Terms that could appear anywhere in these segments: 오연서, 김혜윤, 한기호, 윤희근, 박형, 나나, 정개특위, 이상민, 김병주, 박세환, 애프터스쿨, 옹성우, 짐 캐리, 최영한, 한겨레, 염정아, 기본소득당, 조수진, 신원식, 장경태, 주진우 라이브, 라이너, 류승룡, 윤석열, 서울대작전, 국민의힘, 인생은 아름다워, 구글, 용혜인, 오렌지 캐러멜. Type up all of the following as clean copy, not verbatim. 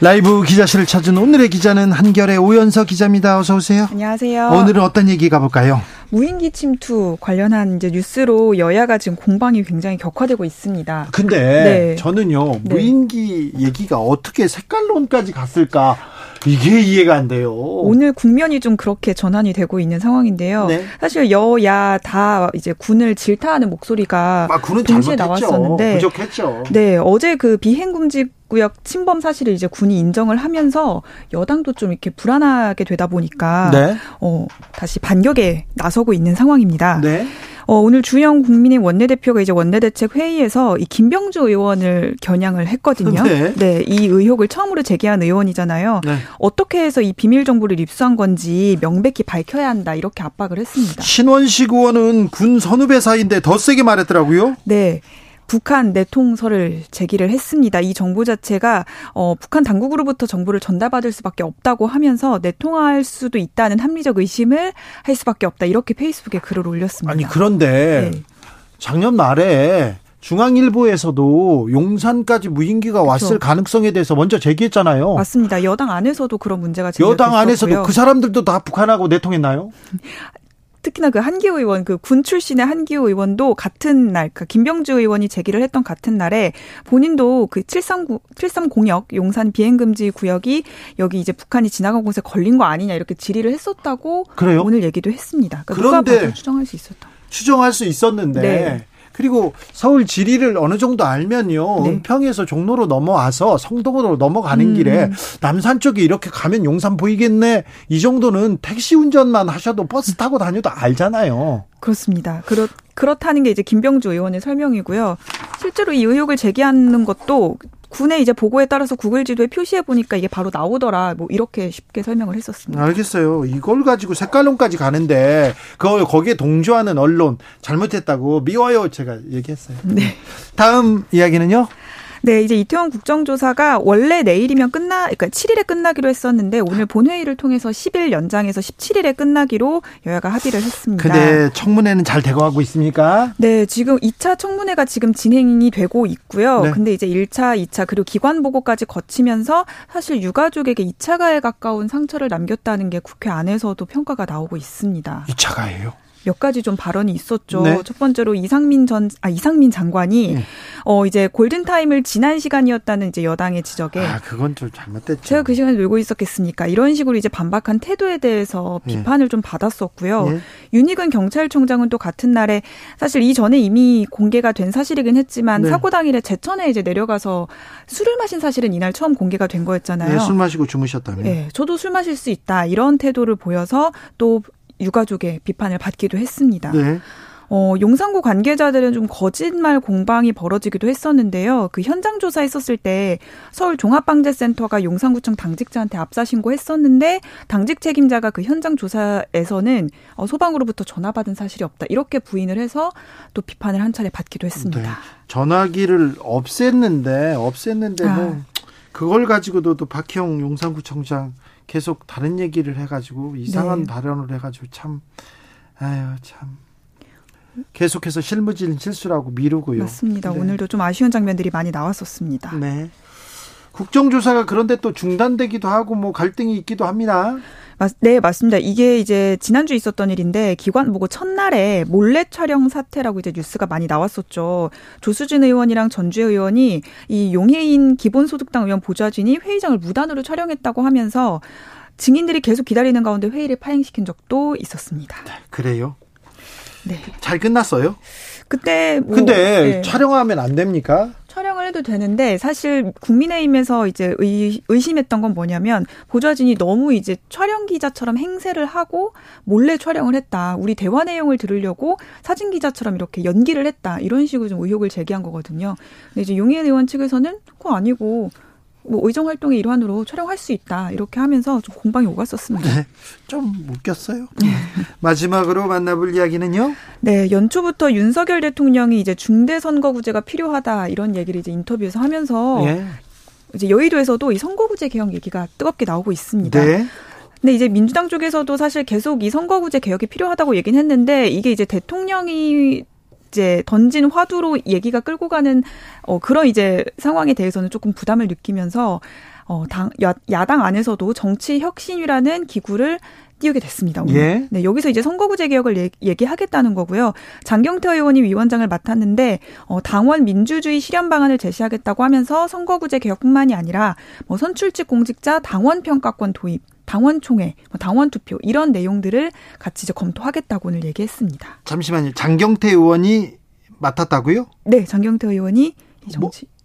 라이브 기자실을 찾은 오늘의 기자는 한겨레 오연서 기자입니다. 어서 오세요. 안녕하세요. 오늘은 어떤 얘기 가볼까요? 무인기 침투 관련한 이제 뉴스로 여야가 지금 공방이 굉장히 격화되고 있습니다. 근데 저는요, 무인기 얘기가 어떻게 색깔론까지 갔을까? 이게 이해가 안 돼요. 오늘 국면이 좀 그렇게 전환이 되고 있는 상황인데요. 네. 사실 여야 다 이제 군을 질타하는 목소리가 군은 동시에 나왔었는데 부족했죠. 네, 어제 그 비행금지 구역 침범 사실을 이제 군이 인정을 하면서 여당도 좀 이렇게 불안하게 되다 보니까 다시 반격에 나서고 있는 상황입니다. 네. 오늘 주영 국민의힘 원내대표가 이제 원내대책 회의에서 이 김병주 의원을 겨냥을 했거든요. 네, 이 의혹을 처음으로 제기한 의원이잖아요. 네. 어떻게 해서 이 비밀 정보를 입수한 건지 명백히 밝혀야 한다, 이렇게 압박을 했습니다. 신원식 의원은 군 선후배 사이인데 더 세게 말했더라고요. 네. 북한 내통설을 제기를 했습니다. 이 정보 자체가 북한 당국으로부터 정보를 전달받을 수밖에 없다고 하면서 내통할 수도 있다는 합리적 의심을 할 수밖에 없다, 이렇게 페이스북에 글을 올렸습니다. 아니 그런데 작년 말에 중앙일보에서도 용산까지 무인기가 왔을 가능성에 대해서 먼저 제기했잖아요. 맞습니다. 여당 안에서도 그런 문제가 제기됐었고요. 여당 안에서도 그 사람들도 다 북한하고 내통했나요? 특히나 그 한기호 의원, 그 군 출신의 한기호 의원도 같은 날, 그러니까 김병주 의원이 제기를 했던 같은 날에 본인도 그 739 공역, 용산 비행금지 구역이 여기 이제 북한이 지나간 곳에 걸린 거 아니냐, 이렇게 질의를 했었다고. 그래요? 오늘 얘기도 했습니다. 그러니까 그런데 누가 봐도 추정할 수 있었다. 추정할 수 있었는데. 네. 그리고 서울 지리를 어느 정도 알면요. 네. 은평에서 종로로 넘어와서 성동으로 넘어가는 길에 남산 쪽에 이렇게 가면 용산 보이겠네. 이 정도는 택시 운전만 하셔도 버스 타고 다녀도 알잖아요. 그렇습니다. 그렇다는 게 이제 김병주 의원의 설명이고요. 실제로 이 의혹을 제기하는 것도 군의 이제 보고에 따라서 구글 지도에 표시해 보니까 이게 바로 나오더라, 뭐 이렇게 쉽게 설명을 했었습니다. 알겠어요. 이걸 가지고 색깔론까지 가는데 거기에 동조하는 언론 잘못했다고 미워요, 제가 얘기했어요. 네. 다음 이야기는요? 네, 이제 이태원 국정조사가 원래 내일이면 그러니까 7일에 끝나기로 했었는데 오늘 본회의를 통해서 10일 연장해서 17일에 끝나기로 여야가 합의를 했습니다. 근데 청문회는 잘 되고 하고 있습니까? 네, 지금 2차 청문회가 지금 진행이 되고 있고요. 네. 근데 이제 1차, 2차 그리고 기관 보고까지 거치면서 사실 유가족에게 2차 가해에 가까운 상처를 남겼다는 게 국회 안에서도 평가가 나오고 있습니다. 2차 가해요? 몇 가지 좀 발언이 있었죠. 네. 첫 번째로 이상민 장관이 이제 골든타임을 지난 시간이었다는 이제 여당의 지적에 그건 좀 잘못됐죠. 제가 그 시간에 놀고 있었겠습니까? 이런 식으로 이제 반박한 태도에 대해서 비판을 좀 받았었고요. 예. 윤희근 경찰청장은 또 같은 날에 사실 이전에 이미 공개가 된 사실이긴 했지만 사고 당일에 제천에 이제 내려가서 술을 마신 사실은 이날 처음 공개가 된 거였잖아요. 예, 술 마시고 주무셨다며. 네, 저도 술 마실 수 있다, 이런 태도를 보여서 또 유가족의 비판을 받기도 했습니다. 네. 용산구 관계자들은 좀 거짓말 공방이 벌어지기도 했었는데요. 그 현장 조사했었을 때 서울 종합방재센터가 용산구청 당직자한테 압사신고 했었는데 당직 책임자가 그 현장 조사에서는 소방으로부터 전화 받은 사실이 없다, 이렇게 부인을 해서 또 비판을 한 차례 받기도 했습니다. 네. 전화기를 없앴는데 뭐 그걸 가지고도 또 박형 용산구청장 계속 다른 얘기를 해가지고 이상한 발언을 해가지고 참 계속해서 실무진 실수라고 미루고요. 맞습니다. 네. 오늘도 좀 아쉬운 장면들이 많이 나왔었습니다. 네. 국정조사가 그런데 또 중단되기도 하고 뭐 갈등이 있기도 합니다. 네, 맞습니다. 이게 이제 지난주에 있었던 일인데 기관 보고 첫날에 몰래 촬영 사태라고 이제 뉴스가 많이 나왔었죠. 조수진 의원이랑 전주의 의원이 이 용혜인 기본소득당 의원 보좌진이 회의장을 무단으로 촬영했다고 하면서 증인들이 계속 기다리는 가운데 회의를 파행시킨 적도 있었습니다. 네, 그래요? 네. 잘 끝났어요? 근데 촬영하면 안 됩니까? 촬영을 해도 되는데 사실 국민의힘에서 이제 의심했던 건 뭐냐면 보좌진이 너무 이제 촬영 기자처럼 행세를 하고 몰래 촬영을 했다, 우리 대화 내용을 들으려고 사진 기자처럼 이렇게 연기를 했다, 이런 식으로 좀 의혹을 제기한 거거든요. 근데 이제 용혜인 의원 측에서는 그거 아니고 뭐 의정 활동의 일환으로 촬영할 수 있다 이렇게 하면서 좀 공방이 오갔었습니다. 네, 좀 웃겼어요. 마지막으로 만나볼 이야기는요. 네, 연초부터 윤석열 대통령이 이제 중대 선거구제가 필요하다 이런 얘기를 이제 인터뷰에서 하면서 네. 이제 여의도에서도 이 선거구제 개혁 얘기가 뜨겁게 나오고 있습니다. 네. 근데 이제 민주당 쪽에서도 사실 계속 이 선거구제 개혁이 필요하다고 얘기는 했는데 이게 이제 대통령이 이제 던진 화두로 얘기가 끌고 가는 그런 이제 상황에 대해서는 조금 부담을 느끼면서 야당 안에서도 정치혁신위라는 기구를 띄우게 됐습니다. 오늘. 예. 네, 여기서 이제 선거구제 개혁을 얘기하겠다는 거고요. 장경태 의원이 위원장을 맡았는데 당원 민주주의 실현 방안을 제시하겠다고 하면서 선거구제 개혁뿐만이 아니라 뭐 선출직 공직자 당원 평가권 도입, 당원 총회, 당원 투표 이런 내용들을 같이 이제 검토하겠다고 오늘 얘기했습니다. 잠시만요. 장경태 의원이 맡았다고요? 네, 장경태 의원이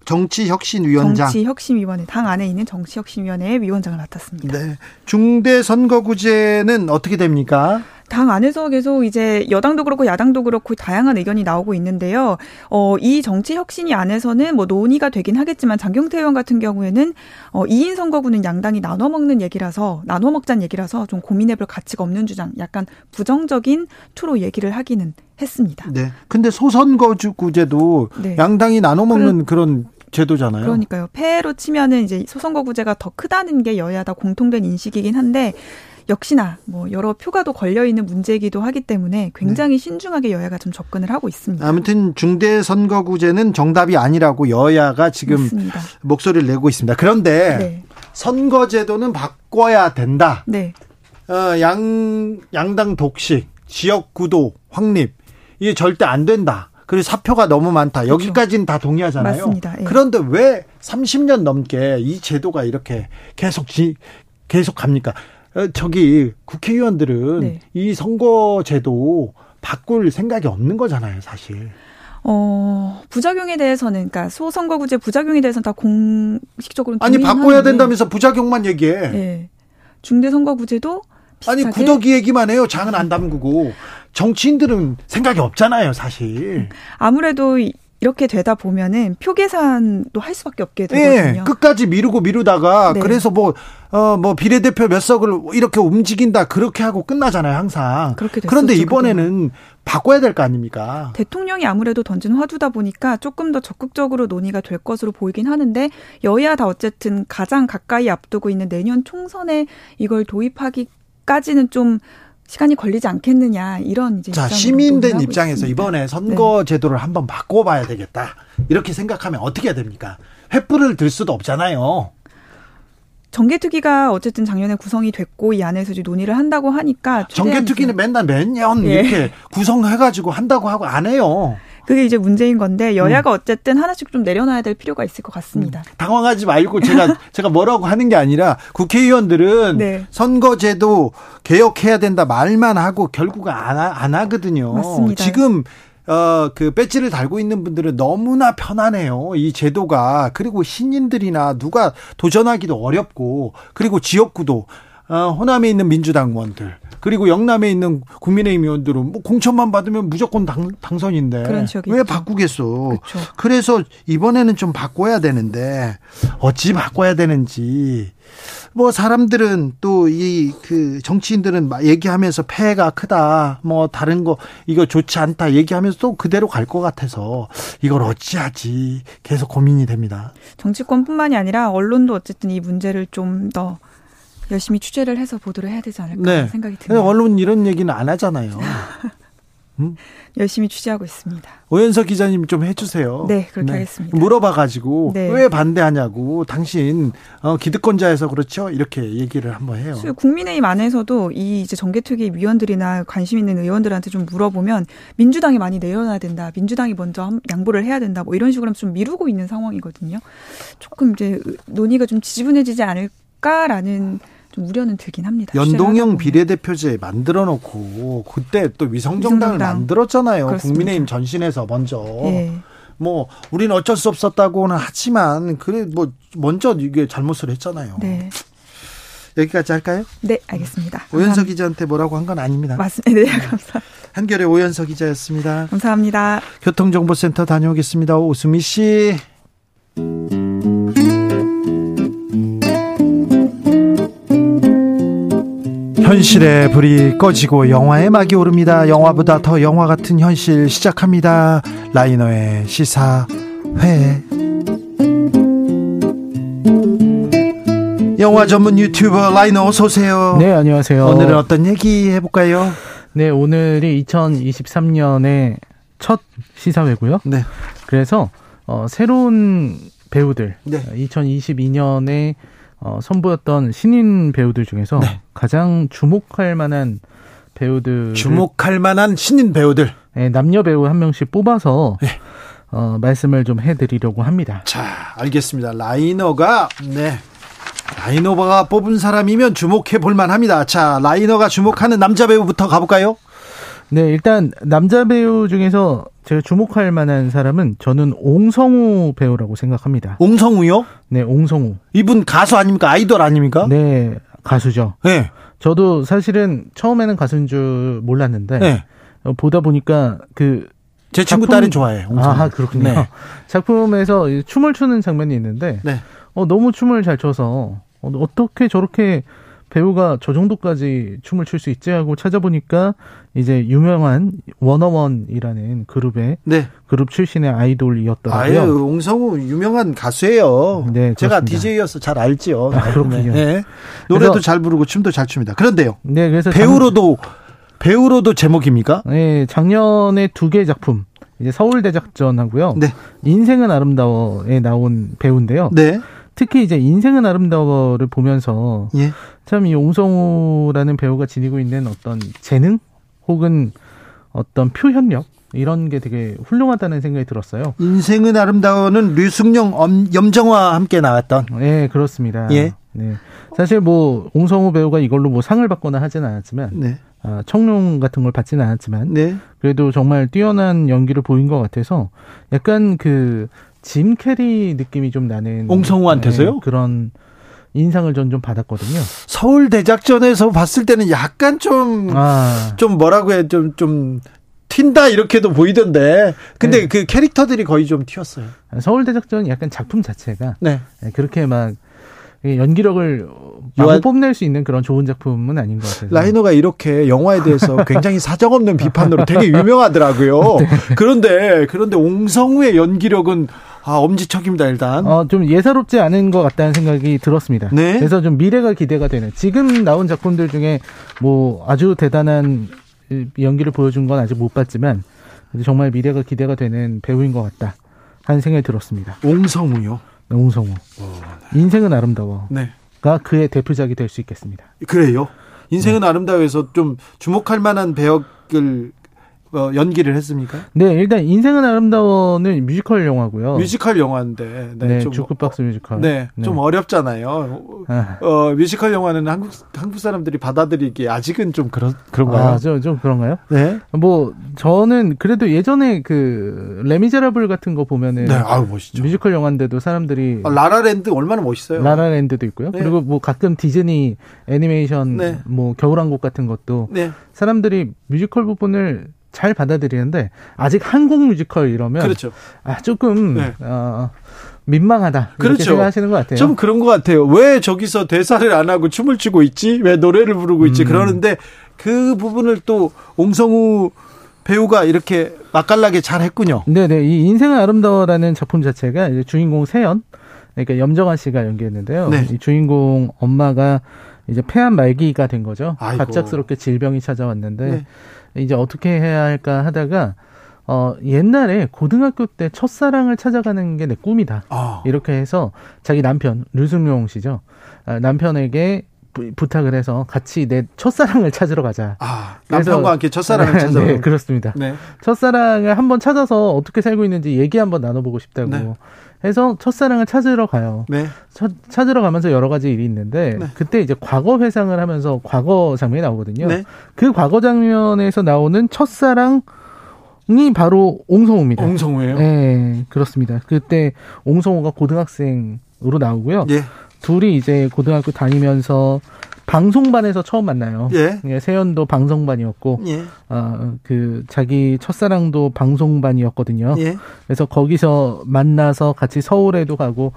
정치혁신위원장. 정치혁신위원회 당 안에 있는 정치혁신위원회의 위원장을 맡았습니다. 네, 중대선거구제는 어떻게 됩니까? 당 안에서 계속 이제 여당도 그렇고 야당도 그렇고 다양한 의견이 나오고 있는데요. 이 정치혁신위 안에서는 뭐 논의가 되긴 하겠지만 장경태 의원 같은 경우에는 2인 선거구는 양당이 나눠 먹자는 얘기라서 좀 고민해볼 가치가 없는 주장, 약간 부정적인 투로 얘기를 하기는 했습니다. 네. 근데 소선거구제도 네. 양당이 나눠 먹는 그런 제도잖아요. 그러니까요. 폐로 치면은 이제 소선거구제가 더 크다는 게 여야다 공통된 인식이긴 한데. 역시나 뭐 여러 표가 또 걸려있는 문제이기도 하기 때문에 굉장히 신중하게 여야가 좀 접근을 하고 있습니다. 아무튼 중대선거구제는 정답이 아니라고 여야가 지금 맞습니다. 목소리를 내고 있습니다. 그런데 네. 선거제도는 바꿔야 된다. 네. 양당 독식, 지역구도 확립 이게 절대 안 된다. 그리고 사표가 너무 많다. 그렇죠. 여기까지는 다 동의하잖아요. 맞습니다. 예. 그런데 왜 30년 넘게 이 제도가 이렇게 계속 갑니까? 국회의원들은 네. 이 선거제도 바꿀 생각이 없는 거잖아요, 사실. 부작용에 대해서는, 그러니까 소선거구제 부작용에 대해서는 다 공식적으로는 바꿔야 된다면서 부작용만 얘기해. 네. 중대선거구제도 비슷하게. 구더기 얘기만 해요. 장은 안 담그고. 정치인들은 생각이 없잖아요, 사실. 아무래도 이렇게 되다 보면은 표 계산도 할 수밖에 없게 되거든요. 네, 끝까지 미루다가 네. 그래서 비례대표 몇 석을 이렇게 움직인다 그렇게 하고 끝나잖아요, 항상. 그렇게 됐었죠. 그런데 이번에는 바꿔야 될 거 아닙니까? 대통령이 아무래도 던진 화두다 보니까 조금 더 적극적으로 논의가 될 것으로 보이긴 하는데 여야 다 어쨌든 가장 가까이 앞두고 있는 내년 총선에 이걸 도입하기까지는 좀 시간이 걸리지 않겠느냐 이런 이제 시민된 입장에서 있습니다. 이번에 선거 제도를 한번 바꿔봐야 되겠다 이렇게 생각하면 어떻게 해야 됩니까? 횃불을 들 수도 없잖아요. 정개특위가 어쨌든 작년에 구성이 됐고 이 안에서 이제 논의를 한다고 하니까 정개특위는 매년 예. 이렇게 구성해가지고 한다고 하고 안 해요. 그게 이제 문제인 건데 여야가 어쨌든 하나씩 좀 내려놔야 될 필요가 있을 것 같습니다. 당황하지 말고 제가 뭐라고 하는 게 아니라 국회의원들은 네. 선거제도 개혁해야 된다 말만 하고 결국 안 하거든요. 맞습니다. 지금 배지를 달고 있는 분들은 너무나 편안해요. 이 제도가. 그리고 신인들이나 누가 도전하기도 어렵고 그리고 지역구도 호남에 있는 민주당 의원들 그리고 영남에 있는 국민의힘 의원들은 뭐 공천만 받으면 무조건 당선인데 왜 바꾸겠어. 그쵸. 그래서 이번에는 좀 바꿔야 되는데 어찌 바꿔야 되는지 뭐 사람들은 또 정치인들은 막 얘기하면서 폐해가 크다 뭐 다른 거 이거 좋지 않다 얘기하면서 또 그대로 갈 것 같아서 이걸 어찌하지 계속 고민이 됩니다. 정치권뿐만이 아니라 언론도 어쨌든 이 문제를 좀 더 열심히 취재를 해서 보도를 해야 되지 않을까 네. 생각이 듭니다. 언론 이런 얘기는 안 하잖아요. 열심히 취재하고 있습니다. 오연서 기자님 좀 해주세요. 네, 그렇게 네. 하겠습니다. 물어봐가지고 네. 왜 반대하냐고 당신 기득권자에서 그렇죠? 이렇게 얘기를 한번 해요. 국민의힘 안에서도 이 이제 정개특위 위원들이나 관심 있는 의원들한테 좀 물어보면 민주당이 많이 내려놔야 된다. 민주당이 먼저 양보를 해야 된다. 뭐 이런 식으로 좀 미루고 있는 상황이거든요. 조금 이제 논의가 좀 지지분해지지 않을까라는 좀 우려는 들긴 합니다. 연동형 비례대표제 만들어놓고 그때 또 위성정당을 만들었잖아요. 그렇습니다. 국민의힘 전신에서 먼저 예. 뭐 우리는 어쩔 수 없었다고는 하지만 그래 뭐 먼저 이게 잘못을 했잖아요. 네. 여기까지 할까요? 네, 알겠습니다. 오연서 기자한테 뭐라고 한 건 아닙니다. 맞습니다. 네, 감사합니다. 한겨레 오연서 기자였습니다. 감사합니다. 교통정보센터 다녀오겠습니다. 오수미 씨. 현실의 불이 꺼지고 영화의 막이 오릅니다. 영화보다 더 영화 같은 현실 시작합니다. 라이너의 시사회. 영화 전문 유튜버 라이너 어서 오세요. 네, 안녕하세요. 오늘은 어떤 얘기 해볼까요? 네, 오늘이 2023년의 첫 시사회고요. 네. 그래서 새로운 배우들, 네. 2022년에 선보였던 신인 배우들 중에서 네. 가장 주목할 만한 배우들, 주목할 만한 신인 배우들, 네, 남녀 배우 한 명씩 뽑아서 네. 말씀을 좀 해드리려고 합니다. 자, 알겠습니다. 라이너가 네. 라이너가 뽑은 사람이면 주목해 볼 만합니다. 자, 라이너가 주목하는 남자 배우부터 가볼까요? 네, 일단 남자 배우 중에서 제가 주목할 만한 사람은 저는 옹성우 배우라고 생각합니다. 옹성우요? 네, 옹성우. 이분 가수 아닙니까? 아이돌 아닙니까? 네, 가수죠. 네. 저도 사실은 처음에는 가수인 줄 몰랐는데 네. 보다 보니까 그 제 친구 딸이 좋아해요. 옹성우. 아, 그렇군요. 네. 작품에서 춤을 추는 장면이 있는데 네. 너무 춤을 잘 춰서 어떻게 저렇게 배우가 저 정도까지 춤을 출 수 있지 하고 찾아보니까 이제 유명한 워너원이라는 그룹의 네. 그룹 출신의 아이돌이었더라고요. 아유, 옹성우 유명한 가수예요. 네, 제가 DJ여서 잘 알지요. 아, 그렇군요. 네. 노래도 그래서, 잘 부르고 춤도 잘 춥니다. 그런데요. 네, 그래서 배우로도 제목입니까? 네, 작년에 두 개의 작품. 이제 서울대작전 하고요. 네. 인생은 아름다워에 나온 배우인데요. 네. 특히 이제 인생은 아름다워를 보면서 예. 참 이 옹성우라는 배우가 지니고 있는 어떤 재능 혹은 어떤 표현력 이런 게 되게 훌륭하다는 생각이 들었어요. 인생은 아름다워는 류승룡, 염정아 함께 나왔던. 네, 그렇습니다. 예. 네. 사실 뭐 옹성우 배우가 이걸로 뭐 상을 받거나 하진 않았지만 네. 청룡 같은 걸 받지는 않았지만 네. 그래도 정말 뛰어난 연기를 보인 것 같아서 약간 그 짐 캐리 느낌이 좀 나는 옹성우한테서요? 네, 그런 인상을 좀 받았거든요. 서울 대작전에서 봤을 때는 약간 좀 뭐라고 해 좀 튄다 이렇게도 보이던데. 근데 네. 그 캐릭터들이 거의 좀 튀었어요. 서울 대작전은 약간 작품 자체가 네. 그렇게 막 연기력을 뽐낼 수 있는 그런 좋은 작품은 아닌 것 같아요. 라이너가 이렇게 영화에 대해서 굉장히 사정없는 비판으로 되게 유명하더라고요. 네. 그런데 옹성우의 연기력은 엄지척입니다. 일단 좀 예사롭지 않은 것 같다는 생각이 들었습니다. 네? 그래서 좀 미래가 기대가 되는, 지금 나온 작품들 중에 뭐 아주 대단한 연기를 보여준 건 아직 못 봤지만 정말 미래가 기대가 되는 배우인 것 같다 하는 생각이 들었습니다. 옹성우요? 옹성우. 네. 인생은 아름다워가 네. 그의 대표작이 될 수 있겠습니다. 그래요? 인생은 네. 아름다워에서 좀 주목할 만한 배역을 연기를 했습니까? 네, 일단 인생은 아름다워는 뮤지컬 영화고요. 뮤지컬 영화인데 네, 좀 주크박스 뮤지컬. 네, 네, 좀 어렵잖아요. 뮤지컬 영화는 한국 사람들이 받아들이기 아직은 좀 그런가요? 좀 그런가요? 네. 뭐 저는 그래도 예전에 그 레미제라블 같은 거 보면은 네, 아우 멋있죠. 뮤지컬 영화인데도 사람들이 라라랜드 얼마나 멋있어요. 라라랜드도 있고요. 네. 그리고 뭐 가끔 디즈니 애니메이션 네. 뭐 겨울왕국 같은 것도 네. 사람들이 뮤지컬 부분을 잘 받아들이는데 아직 한국 뮤지컬 이러면 그렇죠. 조금 네. 민망하다 그렇게 생각하시는 것 같아요. 좀 그런 것 같아요. 왜 저기서 대사를 안 하고 춤을 추고 있지? 왜 노래를 부르고 있지? 그러는데 그 부분을 또 옹성우 배우가 이렇게 맛깔나게 잘 했군요. 네네. 이 인생은 아름다워라는 작품 자체가 이제 주인공 세연, 그러니까 염정아 씨가 연기했는데요. 네. 이 주인공 엄마가 이제 폐암 말기가 된 거죠. 아이고. 갑작스럽게 질병이 찾아왔는데. 네. 이제 어떻게 해야 할까 하다가 옛날에 고등학교 때 첫사랑을 찾아가는 게 내 꿈이다. 이렇게 해서 자기 남편 류승룡 씨죠. 남편에게 부탁을 해서 같이 내 첫사랑을 찾으러 가자. 남편과 함께 첫사랑을 찾으러. 네, 그렇습니다. 네. 첫사랑을 한번 찾아서 어떻게 살고 있는지 얘기 한번 나눠보고 싶다고 네. 해서 첫사랑을 찾으러 가요. 네. 찾으러 가면서 여러 가지 일이 있는데 네. 그때 이제 과거 회상을 하면서 과거 장면이 나오거든요. 네. 그 과거 장면에서 나오는 첫사랑 이 바로 옹성우입니다. 옹성우예요? 네, 그렇습니다. 그때 옹성우가 고등학생으로 나오고요. 예. 둘이 이제 고등학교 다니면서 방송반에서 처음 만나요. 예. 세연도 방송반이었고, 예. 자기 첫사랑도 방송반이었거든요. 예. 그래서 거기서 만나서 같이 서울에도 가고,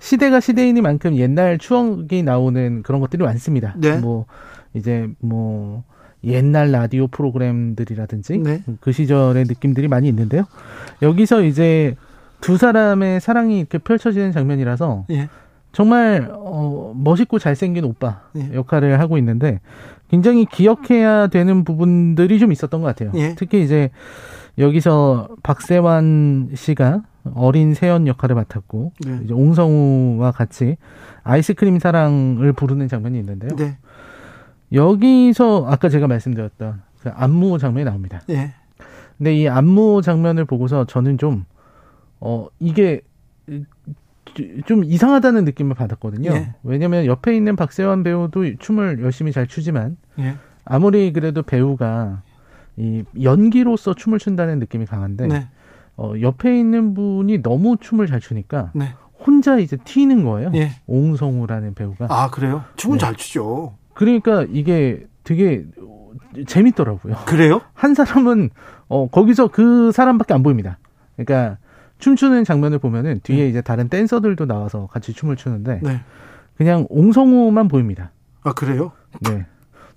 시대가 시대이니만큼 옛날 추억이 나오는 그런 것들이 많습니다. 네. 뭐, 이제 뭐 옛날 라디오 프로그램들이라든지 네. 그 시절의 느낌들이 많이 있는데요. 여기서 이제 두 사람의 사랑이 이렇게 펼쳐지는 장면이라서 예. 정말 멋있고 잘생긴 오빠 예. 역할을 하고 있는데 굉장히 기억해야 되는 부분들이 좀 있었던 것 같아요. 예. 특히 이제 여기서 박세환 씨가 어린 세연 역할을 맡았고 네. 이제 옹성우와 같이 아이스크림 사랑을 부르는 장면이 있는데요. 네. 여기서 아까 제가 말씀드렸던 그 안무 장면이 나옵니다. 네. 근데 이 안무 장면을 보고서 저는 좀 이게 좀 이상하다는 느낌을 받았거든요. 네. 왜냐하면 옆에 있는 박세환 배우도 춤을 열심히 잘 추지만 네. 아무리 그래도 배우가 이 연기로서 춤을 춘다는 느낌이 강한데 네. 옆에 있는 분이 너무 춤을 잘 추니까 네. 혼자 이제 튀는 거예요. 예. 옹성우라는 배우가. 아 그래요? 춤은 네. 잘 추죠. 그러니까 이게 되게 재밌더라고요. 그래요? 한 사람은 거기서 그 사람밖에 안 보입니다. 그러니까 춤추는 장면을 보면은 뒤에 이제 다른 댄서들도 나와서 같이 춤을 추는데 네. 그냥 옹성우만 보입니다. 아 그래요? 네.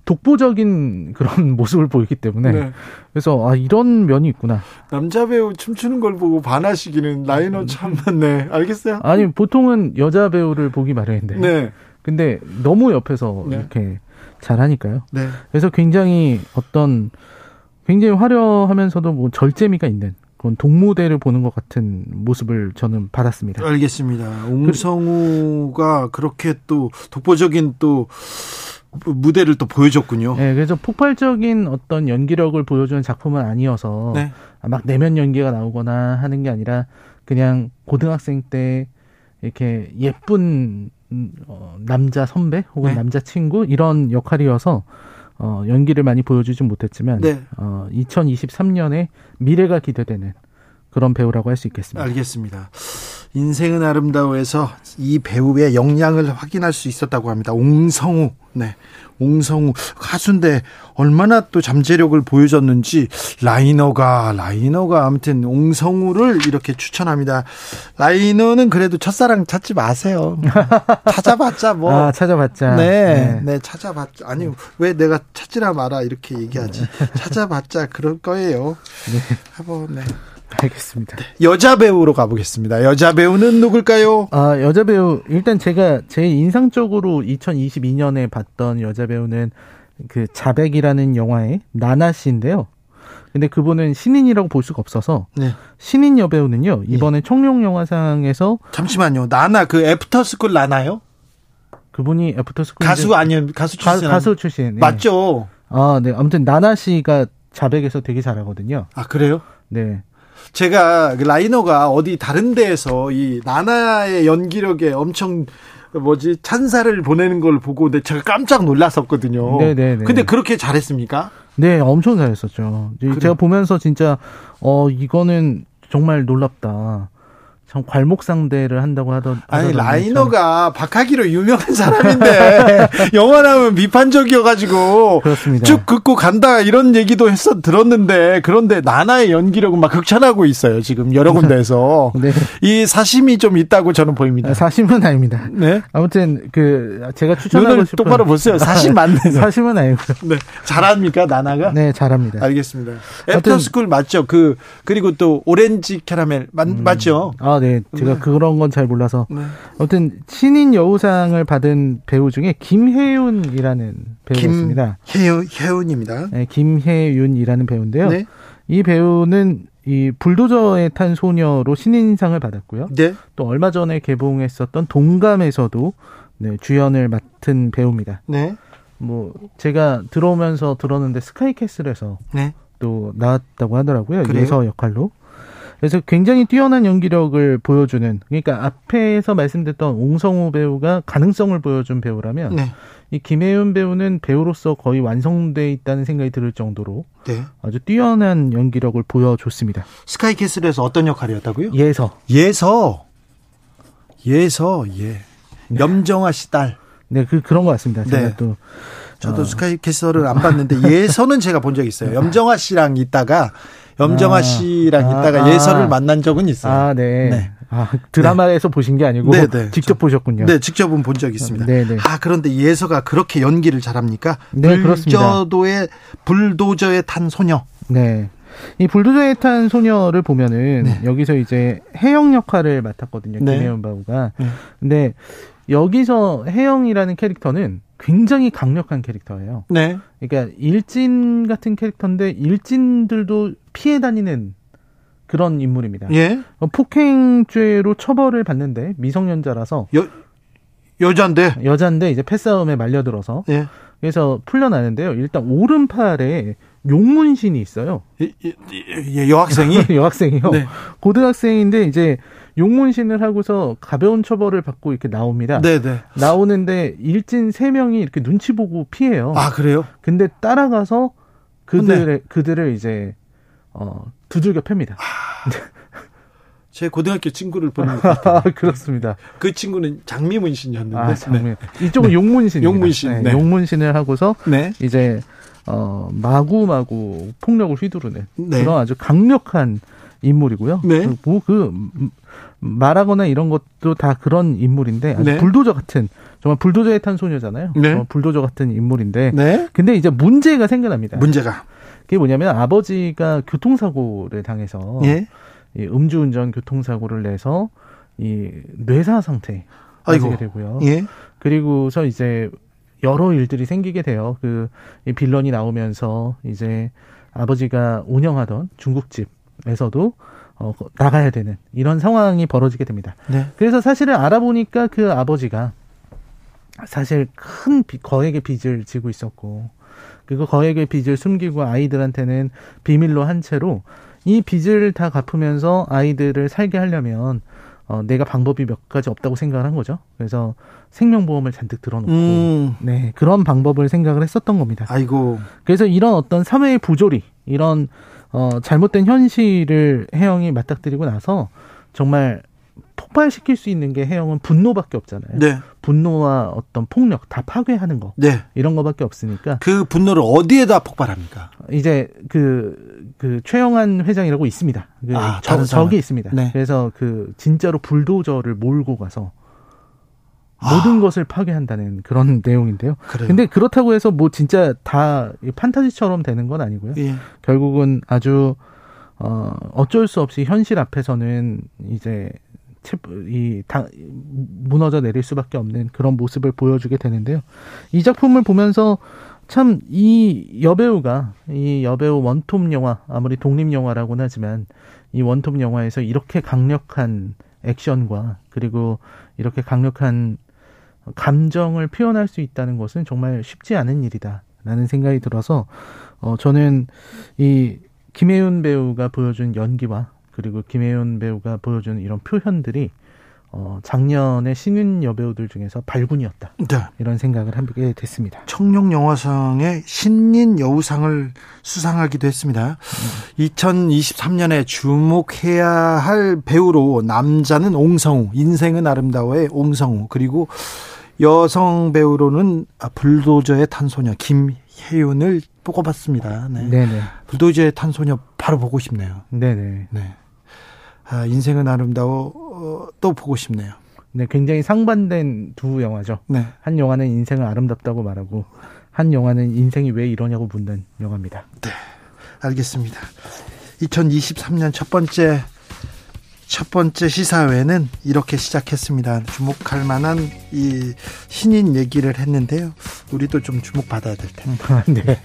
독보적인 그런 모습을 보이기 때문에 네. 그래서 아 이런 면이 있구나. 남자 배우 춤추는 걸 보고 반하시기는 라이너 참 많네. 알겠어요? 아니 보통은 여자 배우를 보기 마련인데 네. 근데 너무 옆에서 네. 이렇게 잘하니까요. 네. 그래서 굉장히 굉장히 화려하면서도 뭐 절제미가 있는 그런 동무대를 보는 것 같은 모습을 저는 받았습니다. 알겠습니다. 옹성우가 그렇게 또 독보적인 또 무대를 또 보여줬군요. 네, 그래서 폭발적인 어떤 연기력을 보여주는 작품은 아니어서 네. 막 내면 연기가 나오거나 하는 게 아니라 그냥 고등학생 때 이렇게 예쁜 남자 선배 혹은 네. 남자 친구 이런 역할이어서 연기를 많이 보여주진 못했지만 네. 2023년에 미래가 기대되는 그런 배우라고 할 수 있겠습니다. 알겠습니다. 인생은 아름다워에서 이 배우의 역량을 확인할 수 있었다고 합니다. 옹성우. 네. 옹성우 가수인데 얼마나 또 잠재력을 보여줬는지 라이너가 아무튼 옹성우를 이렇게 추천합니다. 라이너는 그래도 첫사랑 찾지 마세요. 찾아봤자. 네. 네, 찾아봤자. 아니, 왜 내가 찾지나 마라 이렇게 얘기하지. 찾아봤자 그럴 거예요. 네. 한번 네. 알겠습니다. 여자 배우로 가보겠습니다. 여자 배우는 누굴까요? 아, 여자 배우 일단 제가 제일 인상적으로 2022년에 봤던 여자 배우는 그 자백이라는 영화의 나나 씨인데요. 근데 그분은 신인이라고 볼 수가 없어서 네. 신인 여배우는요 이번에 네. 청룡영화상에서 잠시만요. 나나 그 애프터스쿨 나나요? 그분이 애프터스쿨 가수 출신 예. 맞죠? 아, 네. 아무튼 나나 씨가 자백에서 되게 잘하거든요. 아 그래요? 네. 제가 라이너가 어디 다른 데에서 이 나나의 연기력에 엄청 찬사를 보내는 걸 보고 제가 깜짝 놀랐었거든요. 네네네. 근데 그렇게 잘했습니까? 네, 엄청 잘했었죠. 그래. 제가 보면서 진짜 이거는 정말 놀랍다. 참 관목상대를 한다고 하더니 라이너가 박하기로 유명한 사람인데 영화 나오면 비판적이어가지고 그렇습니다. 쭉 긋고 간다 이런 얘기도 들었는데 그런데 나나의 연기력은 막 극찬하고 있어요. 지금 여러 군데에서 네. 이 사심이 좀 있다고 저는 보입니다. 사심은 아닙니다. 네. 아무튼 그 제가 추천하고 싶은 똑바로 보세요. 사심 맞네. 사심은 아니고. 네. 잘합니까 나나가? 네, 잘합니다. 알겠습니다. 애프터스쿨 맞죠? 그리고 또 오렌지 캐러멜 맞죠? 아, 네. 제가 그런 건 잘 몰라서. 네. 아무튼 신인 여우상을 받은 배우 중에 김혜윤이라는 배우였습니다. 김혜윤입니다. 네, 김혜윤이라는 배우인데요. 네. 이 배우는 이 불도저에 탄 소녀로 신인상을 받았고요. 네. 또 얼마 전에 개봉했었던 동감에서도 네, 주연을 맡은 배우입니다. 네. 뭐 제가 들어오면서 들었는데 스카이캐슬에서 네. 또 나왔다고 하더라고요. 예서 역할로. 그래서 굉장히 뛰어난 연기력을 보여주는, 그러니까 앞에서 말씀드렸던 옹성우 배우가 가능성을 보여준 배우라면 네. 이 김혜윤 배우는 배우로서 거의 완성돼 있다는 생각이 들 정도로 네. 아주 뛰어난 연기력을 보여줬습니다. 스카이캐슬에서 어떤 역할이었다고요? 예서 네. 염정아 씨 딸. 네, 그런 것 같습니다. 제가 네. 또. 저도 스카이캐슬을 안 봤는데 예서는 제가 본 적이 있어요. 염정아 씨랑 있다가 예서를 만난 적은 있어요. 아, 네. 네. 아, 드라마에서 네. 보신 게 아니고 네네. 직접 보셨군요. 네, 직접은 본 적이 있습니다. 네네. 아, 그런데 예서가 그렇게 연기를 잘합니까? 네, 그렇습니다. 불도저에 탄 소녀. 네. 이 불도저에 탄 소녀를 보면은 네. 여기서 이제 혜영 역할을 맡았거든요. 네. 김혜윤 배우가. 네. 근데 여기서 혜영이라는 캐릭터는 굉장히 강력한 캐릭터예요. 네. 그러니까 일진 같은 캐릭터인데 일진들도 피해 다니는 그런 인물입니다. 예. 폭행죄로 처벌을 받는데 미성년자라서 여잔데 이제 패싸움에 말려들어서 예. 그래서 풀려나는데요. 일단 오른팔에 용문신이 있어요. 여학생이요. 네. 고등학생인데 이제 용문신을 하고서 가벼운 처벌을 받고 이렇게 나옵니다. 네네. 나오는데 일진 3명이 이렇게 눈치 보고 피해요. 아, 그래요? 근데 따라가서 그들을 이제 두들겨 팹니다. 아, 제 고등학교 친구를 보는 것 같아요. 그렇습니다. 그 친구는 장미문신이었는데. 아, 장미. 네. 이쪽은 네. 용문신입니다. 용문신. 네. 용문신을 하고서 네. 이제 마구마구 폭력을 휘두르는 네. 그런 아주 강력한 인물이고요. 네. 뭐 말하거나 이런 것도 다 그런 인물인데 아주 네. 불도저 같은 정말 불도저에 탄 소녀잖아요. 네. 불도저 같은 인물인데. 네. 근데 이제 문제가 생겨납니다. 그게 뭐냐면 아버지가 교통사고를 당해서 예? 이 음주운전 교통사고를 내서 이 뇌사 상태에 빠지게 되고요. 예? 그리고서 이제 여러 일들이 생기게 돼요. 그 빌런이 나오면서 이제 아버지가 운영하던 중국집에서도 나가야 되는 이런 상황이 벌어지게 됩니다. 네. 그래서 사실은 알아보니까 그 아버지가 사실 큰 거액의 빚을 지고 있었고 그거 거액의 빚을 숨기고 아이들한테는 비밀로 한 채로 이 빚을 다 갚으면서 아이들을 살게 하려면 내가 방법이 몇 가지 없다고 생각을 한 거죠. 그래서 생명보험을 잔뜩 들어놓고 네, 그런 방법을 생각을 했었던 겁니다. 아이고. 그래서 이런 어떤 사회의 부조리, 이런 잘못된 현실을 혜영이 맞닥뜨리고 나서 정말 폭발시킬 수 있는 게 혜영은 분노밖에 없잖아요. 네. 분노와 어떤 폭력 다 파괴하는 거. 네. 이런 거밖에 없으니까. 그 분노를 어디에다 폭발합니까? 이제 그 최영한 회장이라고 있습니다. 적이 있습니다. 네. 그래서 그 진짜로 불도저를 몰고 가서 모든 것을 파괴한다는 그런 내용인데요. 근데 그렇다고 해서 뭐 진짜 다 판타지처럼 되는 건 아니고요. 예. 결국은 아주 어쩔 수 없이 현실 앞에서는 이제 무너져 내릴 수밖에 없는 그런 모습을 보여주게 되는데요. 이 작품을 보면서 참 이 여배우 원톱 영화, 아무리 독립 영화라고는 하지만 이 원톱 영화에서 이렇게 강력한 액션과 그리고 이렇게 강력한 감정을 표현할 수 있다는 것은 정말 쉽지 않은 일이다라는 생각이 들어서 저는 이 김혜윤 배우가 보여준 연기와 그리고 김혜윤 배우가 보여준 이런 표현들이 작년에 신인 여배우들 중에서 발군이었다. 네. 이런 생각을 하게 됐습니다. 청룡영화상의 신인 여우상을 수상하기도 했습니다. 2023년에 주목해야 할 배우로 남자는 옹성우, 인생은 아름다워의 옹성우, 그리고 여성 배우로는 불도저의 탄 소녀 김혜윤을 뽑아봤습니다. 네. 네네. 불도저의 탄 소녀 바로 보고 싶네요. 네네. 네. 아, 인생은 아름다워 또 보고 싶네요. 네, 굉장히 상반된 두 영화죠. 네. 한 영화는 인생을 아름답다고 말하고 한 영화는 인생이 왜 이러냐고 묻는 영화입니다. 네, 알겠습니다. 2023년 첫 번째 시사회는 이렇게 시작했습니다. 주목할 만한 이 신인 얘기를 했는데요. 우리도 좀 주목받아야 될 텐데. 네.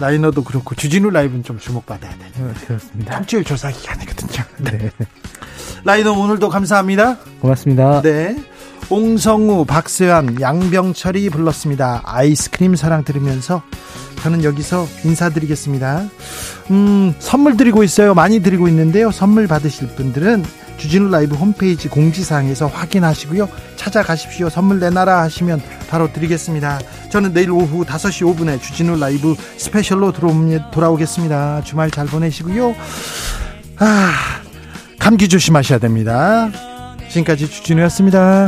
라이너도 그렇고 주진우 라이브는 좀 주목받아야 돼요. 그렇습니다. 청취율 조사 기간이거든요. 네. 라이너 오늘도 감사합니다. 고맙습니다. 네. 옹성우, 박세환, 양병철이 불렀습니다. 아이스크림 사랑 들으면서 저는 여기서 인사드리겠습니다. 선물 드리고 있어요. 많이 드리고 있는데요. 선물 받으실 분들은 주진우 라이브 홈페이지 공지사항에서 확인하시고요. 찾아가십시오. 선물 내놔라 하시면 바로 드리겠습니다. 저는 내일 오후 5시 5분에 주진우 라이브 스페셜로 돌아오겠습니다. 주말 잘 보내시고요. 감기 조심하셔야 됩니다. 지금까지 주진우였습니다.